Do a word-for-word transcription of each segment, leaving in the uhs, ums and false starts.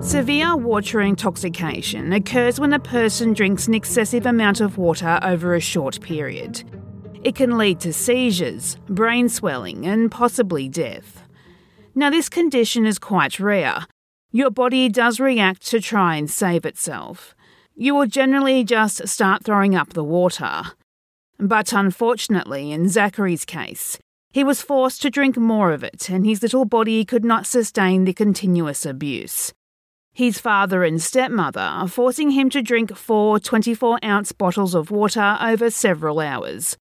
Severe water intoxication occurs when a person drinks an excessive amount of water over a short period. It can lead to seizures, brain swelling, and possibly death. Now, this condition is quite rare. Your body does react to try and save itself. You will generally just start throwing up the water. But unfortunately, in Zachary's case, he was forced to drink more of it, and his little body could not sustain the continuous abuse. His father and stepmother are forcing him to drink four twenty-four ounce bottles of water over several hours,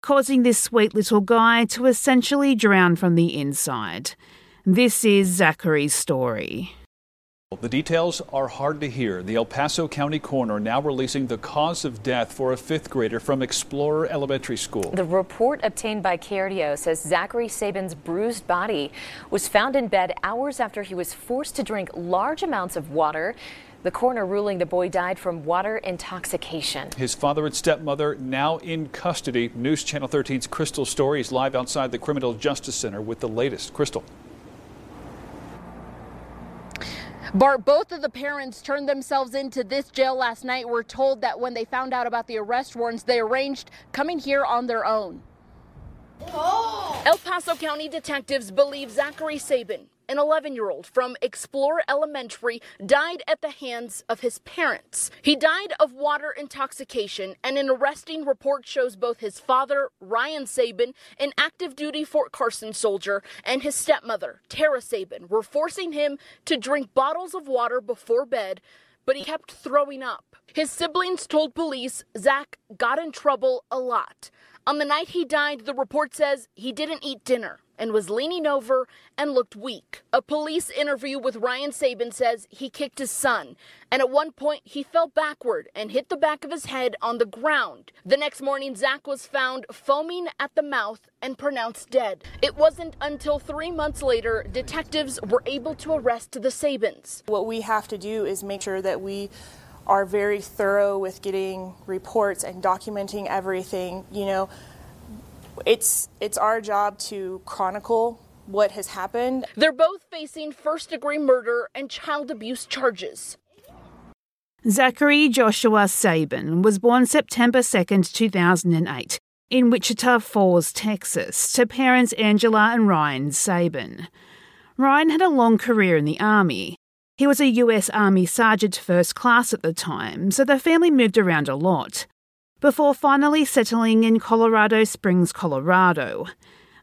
causing this sweet little guy to essentially drown from the inside. This is Zachary's story. The details are hard to hear. The El Paso County coroner now releasing the cause of death for a fifth grader from Explorer Elementary School. The report obtained by K R D O says Zachary Sabin's bruised body was found in bed hours after he was forced to drink large amounts of water. The coroner ruling the boy died from water intoxication. His father and stepmother now in custody. News Channel thirteen's Crystal Story is live outside the Criminal Justice Center with the latest. Crystal. Bart, both of the parents turned themselves into this jail last night. We're told that when they found out about the arrest warrants, they arranged coming here on their own. Oh. El Paso County detectives believe Zachary Sabin, an eleven-year-old from Explorer Elementary, died at the hands of his parents. He died of water intoxication, and an arresting report shows both his father, Ryan Sabin, an active-duty Fort Carson soldier, and his stepmother, Tara Sabin, were forcing him to drink bottles of water before bed, but he kept throwing up. His siblings told police Zach got in trouble a lot. On the night he died, the report says he didn't eat dinner and was leaning over and looked weak. A police interview with Ryan Sabin says he kicked his son, and at one point he fell backward and hit the back of his head on the ground. The next morning, Zach was found foaming at the mouth and pronounced dead. It wasn't until three months later detectives were able to arrest the Sabins. What we have to do is make sure that we are very thorough with getting reports and documenting everything, you know. It's it's our job to chronicle what has happened. They're both facing first-degree murder and child abuse charges. Zachary Joshua Sabin was born September second, two thousand eight, in Wichita Falls, Texas, to parents Angela and Ryan Sabin. Ryan had a long career in the Army. He was a U S Army Sergeant First Class at the time, so the family moved around a lot, before finally settling in Colorado Springs, Colorado.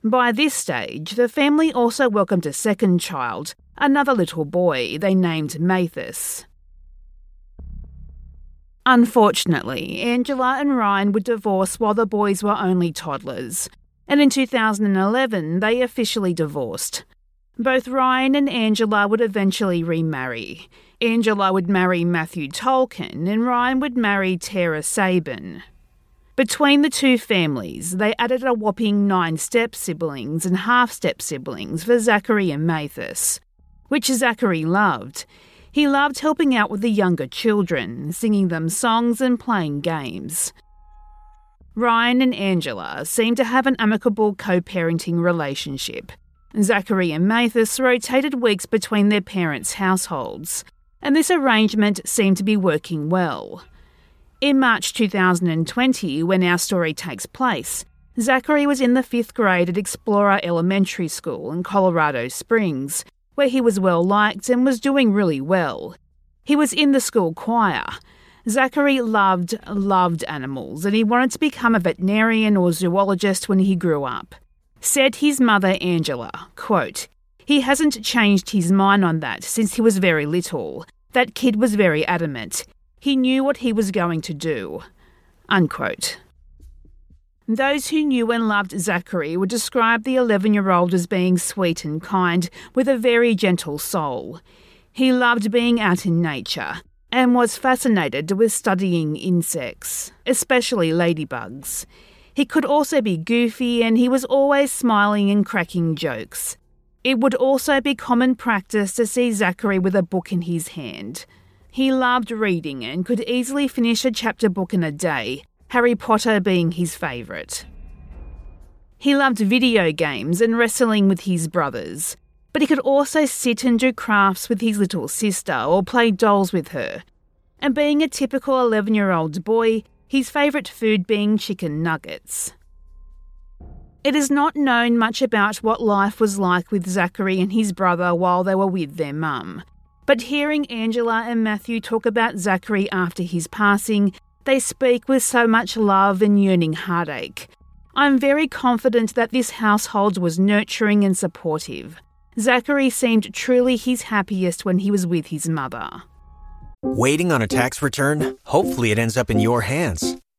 By this stage, the family also welcomed a second child, another little boy they named Mathis. Unfortunately, Angela and Ryan were divorced while the boys were only toddlers, and in two thousand eleven they officially divorced. Both Ryan and Angela would eventually remarry. Angela would marry Matthew Tolkien, and Ryan would marry Tara Sabin. Between the two families, they added a whopping nine step-siblings and half-step-siblings for Zachary and Mathis, which Zachary loved. He loved helping out with the younger children, singing them songs and playing games. Ryan and Angela seemed to have an amicable co-parenting relationship. Zachary and Mathis rotated weeks between their parents' households, and this arrangement seemed to be working well. In March two thousand twenty, when our story takes place, Zachary was in the fifth grade at Explorer Elementary School in Colorado Springs, where he was well-liked and was doing really well. He was in the school choir. Zachary loved, loved animals, and he wanted to become a veterinarian or zoologist when he grew up. Said his mother, Angela, quote, "He hasn't changed his mind on that since he was very little. That kid was very adamant. He knew what he was going to do," unquote. Those who knew and loved Zachary would describe the eleven-year-old as being sweet and kind, with a very gentle soul. He loved being out in nature and was fascinated with studying insects, especially ladybugs. He could also be goofy, and he was always smiling and cracking jokes. It would also be common practice to see Zachary with a book in his hand. He loved reading and could easily finish a chapter book in a day, Harry Potter being his favourite. He loved video games and wrestling with his brothers, but he could also sit and do crafts with his little sister or play dolls with her. And being a typical eleven-year-old boy, his favourite food being chicken nuggets. It is not known much about what life was like with Zachary and his brother while they were with their mum, but hearing Angela and Matthew talk about Zachary after his passing, they speak with so much love and yearning heartache. I'm very confident that this household was nurturing and supportive. Zachary seemed truly his happiest when he was with his mother. Waiting on a tax return? Hopefully it ends up in your hands.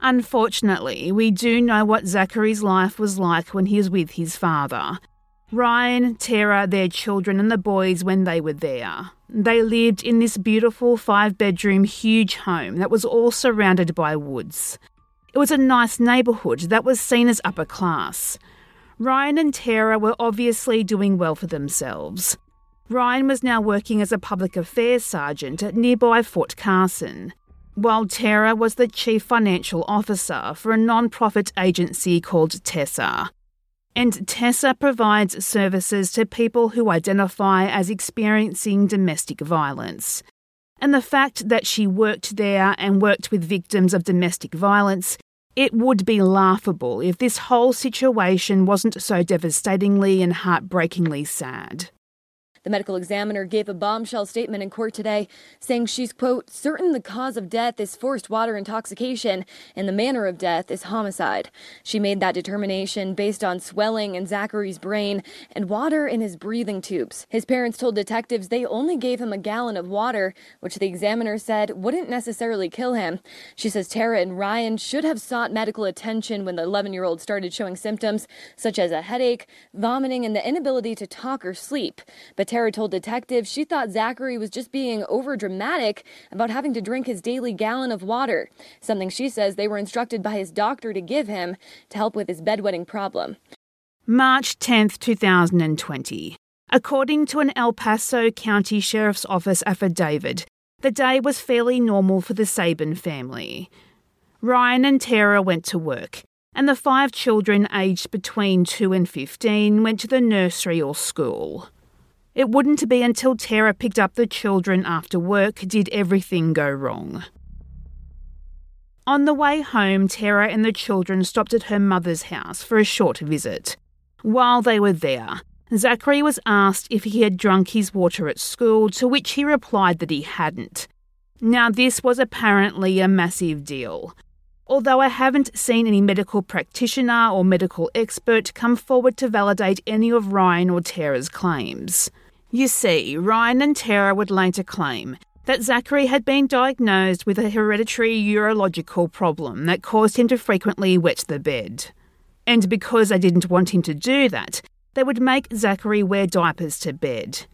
Unfortunately, we do know what Zachary's life was like when he was with his father. Ryan, Tara, their children, and the boys when they were there. They lived in this beautiful five-bedroom huge home that was all surrounded by woods. It was a nice neighbourhood that was seen as upper class. Ryan and Tara were obviously doing well for themselves. Ryan was now working as a public affairs sergeant at nearby Fort Carson, while Tara was the chief financial officer for a non-profit agency called Tessa. And Tessa provides services to people who identify as experiencing domestic violence. And the fact that she worked there and worked with victims of domestic violence, it would be laughable if this whole situation wasn't so devastatingly and heartbreakingly sad. The medical examiner gave a bombshell statement in court today, saying she's, quote, certain the cause of death is forced water intoxication and the manner of death is homicide. She made that determination based on swelling in Zachary's brain and water in his breathing tubes. His parents told detectives they only gave him a gallon of water, which the examiner said wouldn't necessarily kill him. She says Tara and Ryan should have sought medical attention when the eleven-year-old started showing symptoms such as a headache, vomiting, and the inability to talk or sleep. But Tara Tara told detectives she thought Zachary was just being overdramatic about having to drink his daily gallon of water, something she says they were instructed by his doctor to give him to help with his bedwetting problem. March tenth, twenty twenty. According to an El Paso County Sheriff's Office affidavit, the day was fairly normal for the Sabin family. Ryan and Tara went to work, and the five children aged between two and fifteen went to the nursery or school. It wouldn't be until Tara picked up the children after work did everything go wrong. On the way home, Tara and the children stopped at her mother's house for a short visit. While they were there, Zachary was asked if he had drunk his water at school, to which he replied that he hadn't. Now, this was apparently a massive deal. Although I haven't seen any medical practitioner or medical expert come forward to validate any of Ryan or Tara's claims. You see, Ryan and Tara would later claim that Zachary had been diagnosed with a hereditary urological problem that caused him to frequently wet the bed. And because they didn't want him to do that, they would make Zachary wear diapers to bed.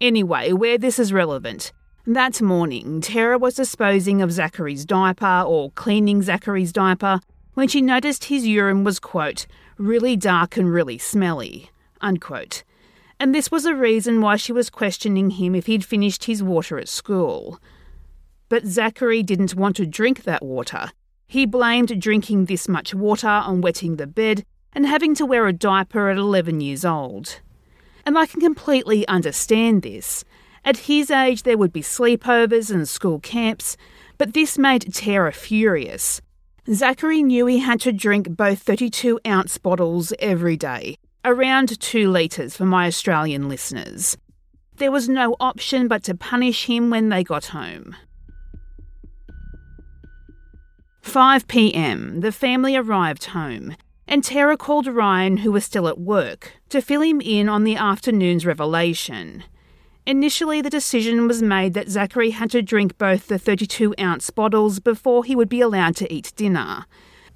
Anyway, where this is relevant, that morning, Tara was disposing of Zachary's diaper, or cleaning Zachary's diaper, when she noticed his urine was, quote, really dark and really smelly, unquote. And this was a reason why she was questioning him if he'd finished his water at school. But Zachary didn't want to drink that water. He blamed drinking this much water on wetting the bed and having to wear a diaper at eleven years old. And I can completely understand this. At his age, there would be sleepovers and school camps, but this made Tara furious. Zachary knew he had to drink both thirty-two ounce bottles every day, around two litres for my Australian listeners. There was no option but to punish him when they got home. five p.m, the family arrived home, and Tara called Ryan, who was still at work, to fill him in on the afternoon's revelation. Initially, the decision was made that Zachary had to drink both the thirty-two ounce bottles before he would be allowed to eat dinner.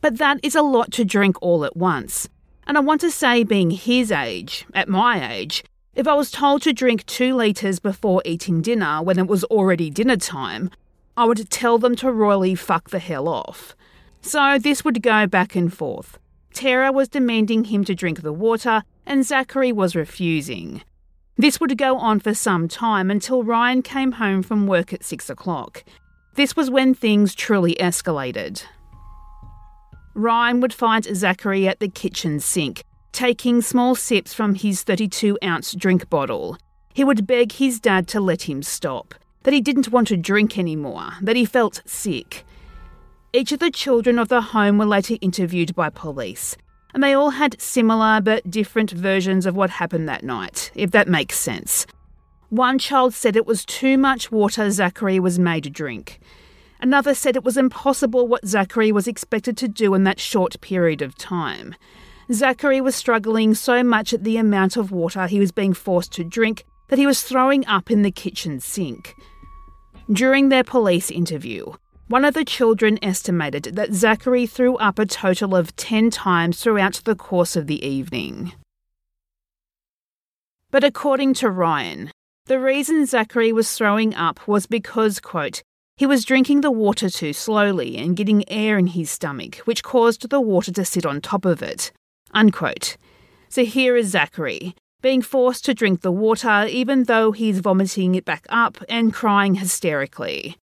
But that is a lot to drink all at once. And I want to say, being his age, at my age, if I was told to drink two litres before eating dinner when it was already dinner time, I would tell them to royally fuck the hell off. So this would go back and forth. Tara was demanding him to drink the water, and Zachary was refusing. This would go on for some time until Ryan came home from work at six o'clock. This was when things truly escalated. Ryan would find Zachary at the kitchen sink, taking small sips from his thirty-two ounce drink bottle. He would beg his dad to let him stop, that he didn't want to drink anymore, that he felt sick. Each of the children of the home were later interviewed by police, and they all had similar but different versions of what happened that night, if that makes sense. One child said it was too much water Zachary was made to drink. Another said it was impossible what Zachary was expected to do in that short period of time. Zachary was struggling so much at the amount of water he was being forced to drink that he was throwing up in the kitchen sink. During their police interview, one of the children estimated that Zachary threw up a total of ten times throughout the course of the evening. But according to Ryan, the reason Zachary was throwing up was because, quote, he was drinking the water too slowly and getting air in his stomach, which caused the water to sit on top of it, unquote. So here is Zachary, being forced to drink the water even though he's vomiting it back up and crying hysterically.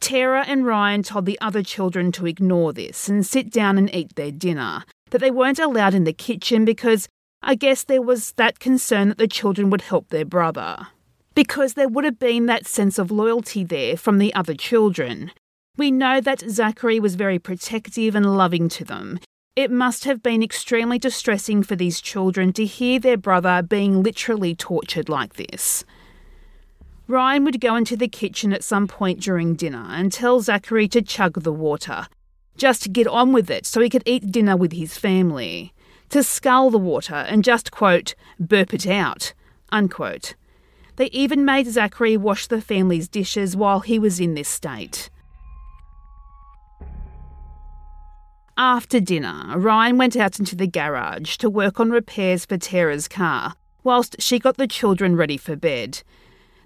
Tara and Ryan told the other children to ignore this and sit down and eat their dinner, that they weren't allowed in the kitchen because I guess there was that concern that the children would help their brother. Because there would have been that sense of loyalty there from the other children. We know that Zachary was very protective and loving to them. It must have been extremely distressing for these children to hear their brother being literally tortured like this. Ryan would go into the kitchen at some point during dinner and tell Zachary to chug the water, just to get on with it so he could eat dinner with his family, to scull the water and just, quote, burp it out, unquote. They even made Zachary wash the family's dishes while he was in this state. After dinner, Ryan went out into the garage to work on repairs for Tara's car, whilst she got the children ready for bed.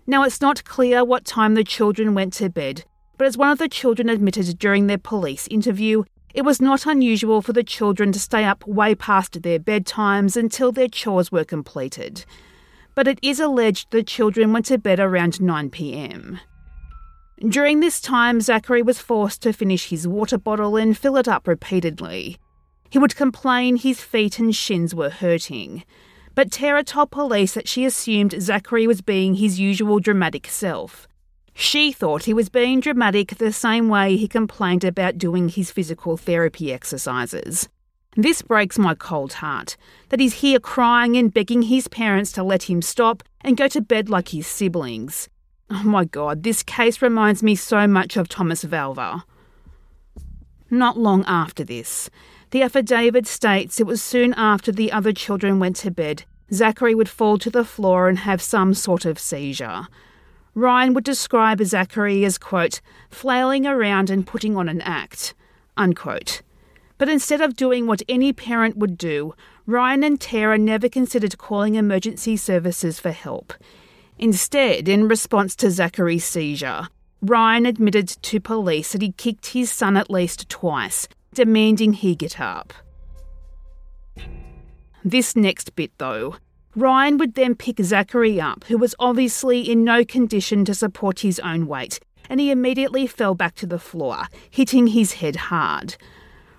Now, it's not clear what time the children went to bed, but as one of the children admitted during their police interview, it was not unusual for the children to stay up way past their bedtimes until their chores were completed. But it is alleged the children went to bed around nine p.m. During this time, Zachary was forced to finish his water bottle and fill it up repeatedly. He would complain his feet and shins were hurting. But Tara told police that she assumed Zachary was being his usual dramatic self. She thought he was being dramatic the same way he complained about doing his physical therapy exercises. This breaks my cold heart, that he's here crying and begging his parents to let him stop and go to bed like his siblings. Oh my God, this case reminds me so much of Thomas Valva. Not long after this, the affidavit states it was soon after the other children went to bed, Zachary would fall to the floor and have some sort of seizure. Ryan would describe Zachary as, quote, flailing around and putting on an act, unquote. But instead of doing what any parent would do, Ryan and Tara never considered calling emergency services for help. Instead, in response to Zachary's seizure, Ryan admitted to police that he kicked his son at least twice, demanding he get up. This next bit, though, Ryan would then pick Zachary up, who was obviously in no condition to support his own weight, and he immediately fell back to the floor, hitting his head hard.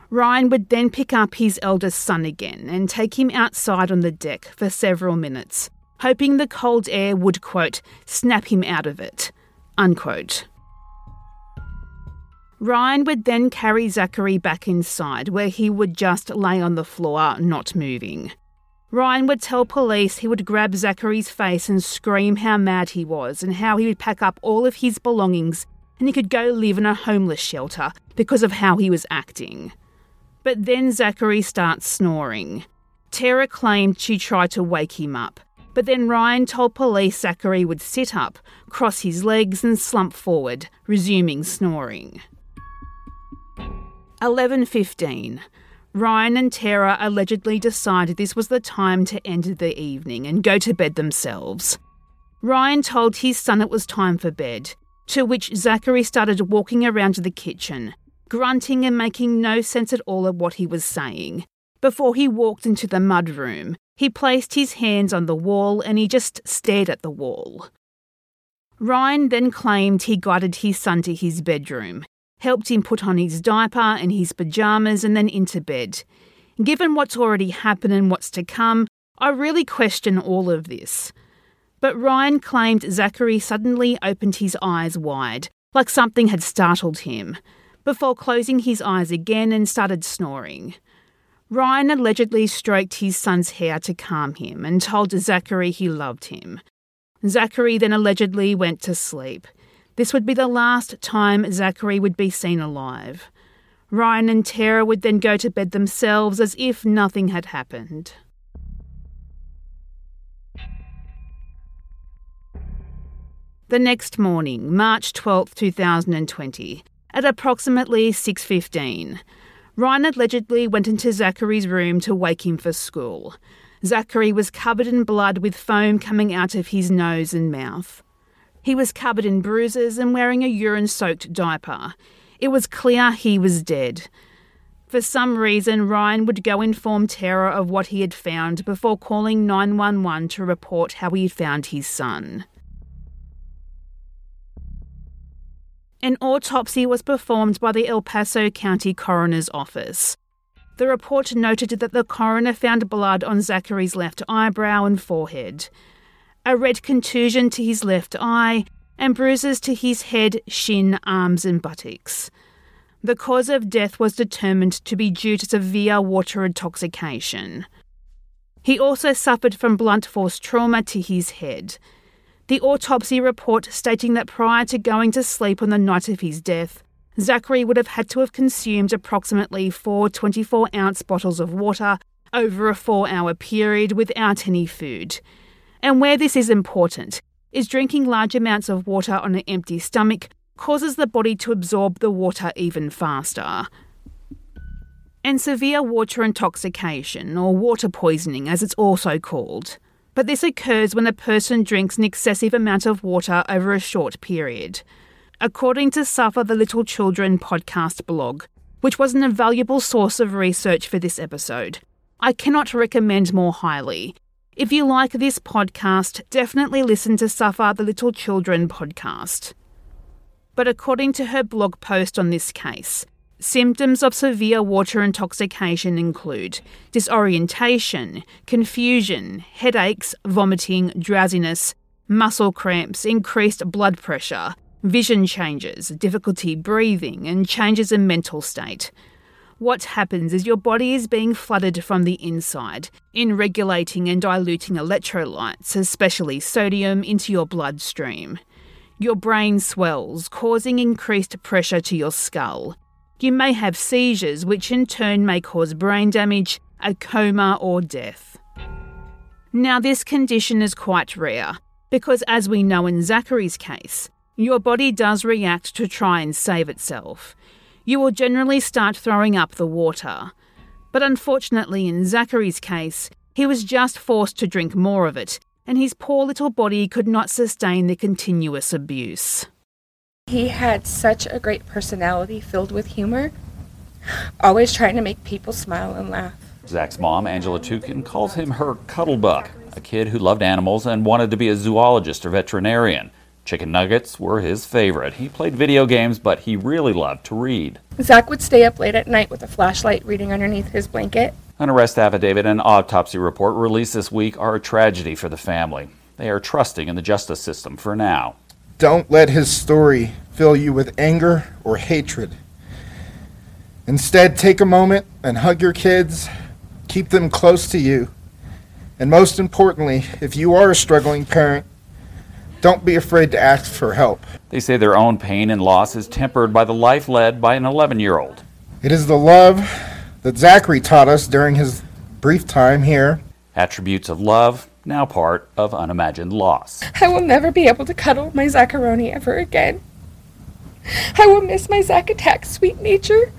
Ryan would then pick up his eldest son again and take him outside on the deck for several minutes, hoping the cold air would, quote, snap him out of it, unquote. Ryan would then carry Zachary back inside, where he would just lay on the floor, not moving. Ryan would tell police he would grab Zachary's face and scream how mad he was and how he would pack up all of his belongings and he could go live in a homeless shelter because of how he was acting. But then Zachary starts snoring. Tara claimed she tried to wake him up, but then Ryan told police Zachary would sit up, cross his legs and slump forward, resuming snoring. eleven fifteen. Ryan and Tara allegedly decided this was the time to end the evening and go to bed themselves. Ryan told his son it was time for bed, to which Zachary started walking around the kitchen, grunting and making no sense at all of what he was saying. Before he walked into the mudroom, he placed his hands on the wall and he just stared at the wall. Ryan then claimed he guided his son to his bedroom, helped him put on his diaper and his pyjamas and then into bed. Given what's already happened and what's to come, I really question all of this. But Ryan claimed Zachary suddenly opened his eyes wide, like something had startled him, before closing his eyes again and started snoring. Ryan allegedly stroked his son's hair to calm him and told Zachary he loved him. Zachary then allegedly went to sleep. This would be the last time Zachary would be seen alive. Ryan and Tara would then go to bed themselves as if nothing had happened. The next morning, March twelfth, two thousand twenty, at approximately six fifteen, Ryan allegedly went into Zachary's room to wake him for school. Zachary was covered in blood with foam coming out of his nose and mouth. He was covered in bruises and wearing a urine-soaked diaper. It was clear he was dead. For some reason, Ryan would go inform Tara of what he had found before calling nine one one to report how he had found his son. An autopsy was performed by the El Paso County Coroner's Office. The report noted that the coroner found blood on Zachary's left eyebrow and forehead, a red contusion to his left eye, and bruises to his head, shin, arms and buttocks. The cause of death was determined to be due to severe water intoxication. He also suffered from blunt force trauma to his head. The autopsy report stating that prior to going to sleep on the night of his death, Zachary would have had to have consumed approximately four twenty-four ounce bottles of water over a four hour period without any food. And where this is important is drinking large amounts of water on an empty stomach causes the body to absorb the water even faster. And severe water intoxication, or water poisoning as it's also called. But this occurs when a person drinks an excessive amount of water over a short period. According to Suffer the Little Children podcast blog, which was an invaluable source of research for this episode, I cannot recommend more highly. If you like this podcast, definitely listen to Suffer the Little Children podcast. But according to her blog post on this case, symptoms of severe water intoxication include disorientation, confusion, headaches, vomiting, drowsiness, muscle cramps, increased blood pressure, vision changes, difficulty breathing, and changes in mental state. What happens is your body is being flooded from the inside in regulating and diluting electrolytes, especially sodium, into your bloodstream. Your brain swells, causing increased pressure to your skull. You may have seizures, which in turn may cause brain damage, a coma, or death. Now, this condition is quite rare because, as we know in Zachary's case, your body does react to try and save itself. You will generally start throwing up the water. But unfortunately in Zachary's case, he was just forced to drink more of it, and his poor little body could not sustain the continuous abuse. He had such a great personality filled with humor, always trying to make people smile and laugh. Zach's mom, Angela Tolkien, calls him her cuddlebuck, a kid who loved animals and wanted to be a zoologist or veterinarian. Chicken nuggets were his favorite. He played video games, but he really loved to read. Zach would stay up late at night with a flashlight reading underneath his blanket. An arrest affidavit and autopsy report released this week are a tragedy for the family. They are trusting in the justice system for now. Don't let his story fill you with anger or hatred. Instead, take a moment and hug your kids, keep them close to you, and most importantly, if you are a struggling parent, don't be afraid to ask for help. They say their own pain and loss is tempered by the life led by an eleven-year-old. It is the love that Zachary taught us during his brief time here. Attributes of love, now part of unimagined loss. I will never be able to cuddle my Zacharoni ever again. I will miss my Zack Attack's sweet nature.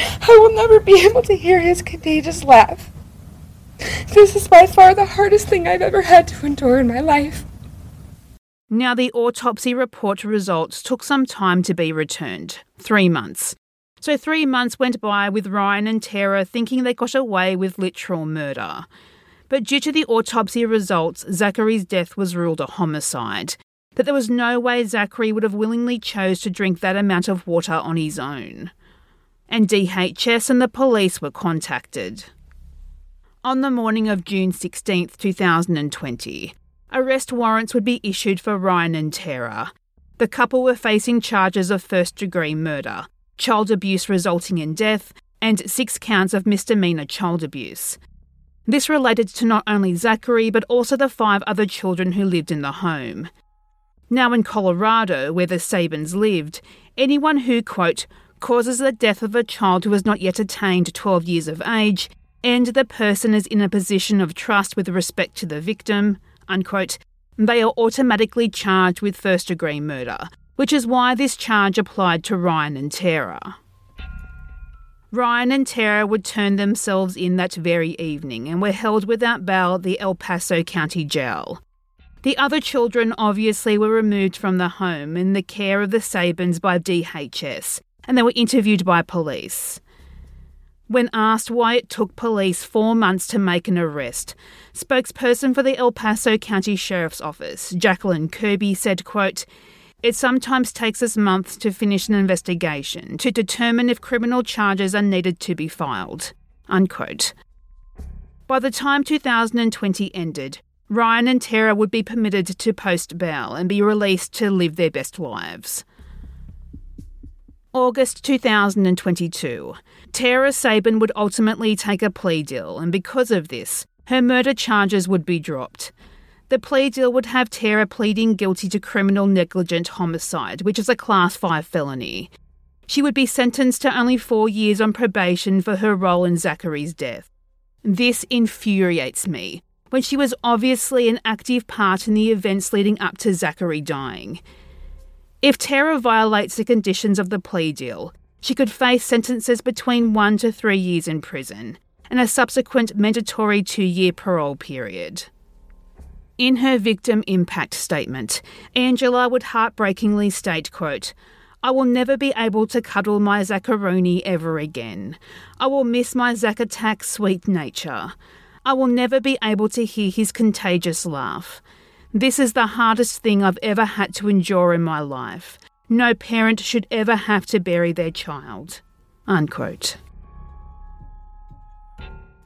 I will never be able to hear his contagious laugh. This is by far the hardest thing I've ever had to endure in my life. Now, the autopsy report results took some time to be returned, three months. So three months went by with Ryan and Tara thinking they got away with literal murder. But due to the autopsy results, Zachary's death was ruled a homicide. But there was no way Zachary would have willingly chose to drink that amount of water on his own. And D H S and the police were contacted. On the morning of June sixteenth, two thousand twenty, arrest warrants would be issued for Ryan and Tara. The couple were facing charges of first-degree murder, child abuse resulting in death, and six counts of misdemeanor child abuse. This related to not only Zachary, but also the five other children who lived in the home. Now in Colorado, where the Sabins lived, anyone who, quote, causes the death of a child who has not yet attained twelve years of age, and the person is in a position of trust with respect to the victim, unquote, they are automatically charged with first-degree murder, which is why this charge applied to Ryan and Tara. Ryan and Tara would turn themselves in that very evening and were held without bail at the El Paso County Jail. The other children obviously were removed from the home in the care of the Sabins by D H S, and they were interviewed by police. When asked why it took police four months to make an arrest, spokesperson for the El Paso County Sheriff's Office, Jacqueline Kirby, said, quote, it sometimes takes us months to finish an investigation to determine if criminal charges are needed to be filed, unquote. By the time two thousand twenty ended, Ryan and Tara would be permitted to post bail and be released to live their best lives. August two thousand twenty-two, Tara Sabin would ultimately take a plea deal, and because of this, her murder charges would be dropped. The plea deal would have Tara pleading guilty to criminal negligent homicide, which is a Class five felony. She would be sentenced to only four years on probation for her role in Zachary's death. This infuriates me, when she was obviously an active part in the events leading up to Zachary dying. If Tara violates the conditions of the plea deal, she could face sentences between one to three years in prison and a subsequent mandatory two-year parole period. In her victim impact statement, Angela would heartbreakingly state, quote, I will never be able to cuddle my Zacharoni ever again. I will miss my Zack Attack's sweet nature. I will never be able to hear his contagious laugh. This is the hardest thing I've ever had to endure in my life. No parent should ever have to bury their child, unquote.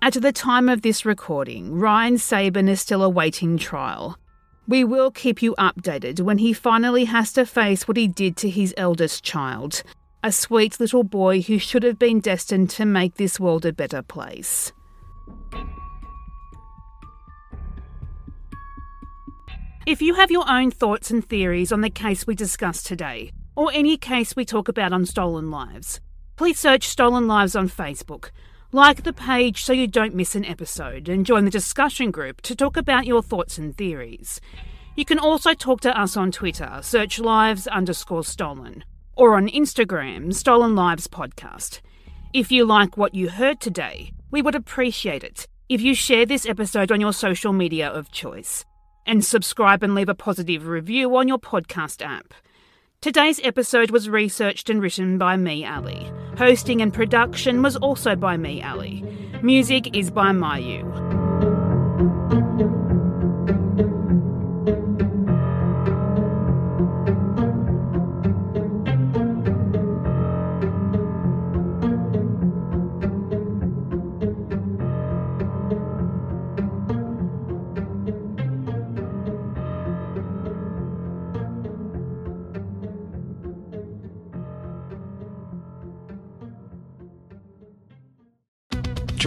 At the time of this recording, Ryan Sabin is still awaiting trial. We will keep you updated when he finally has to face what he did to his eldest child, a sweet little boy who should have been destined to make this world a better place. If you have your own thoughts and theories on the case we discussed today, or any case we talk about on Stolen Lives, please search Stolen Lives on Facebook, like the page so you don't miss an episode, and join the discussion group to talk about your thoughts and theories. You can also talk to us on Twitter, search lives underscore stolen, or on Instagram, Stolen Lives Podcast. If you like what you heard today, we would appreciate it if you share this episode on your social media of choice. And subscribe and leave a positive review on your podcast app. Today's episode was researched and written by me, Ali. Hosting and production was also by me, Ali. Music is by Myuu.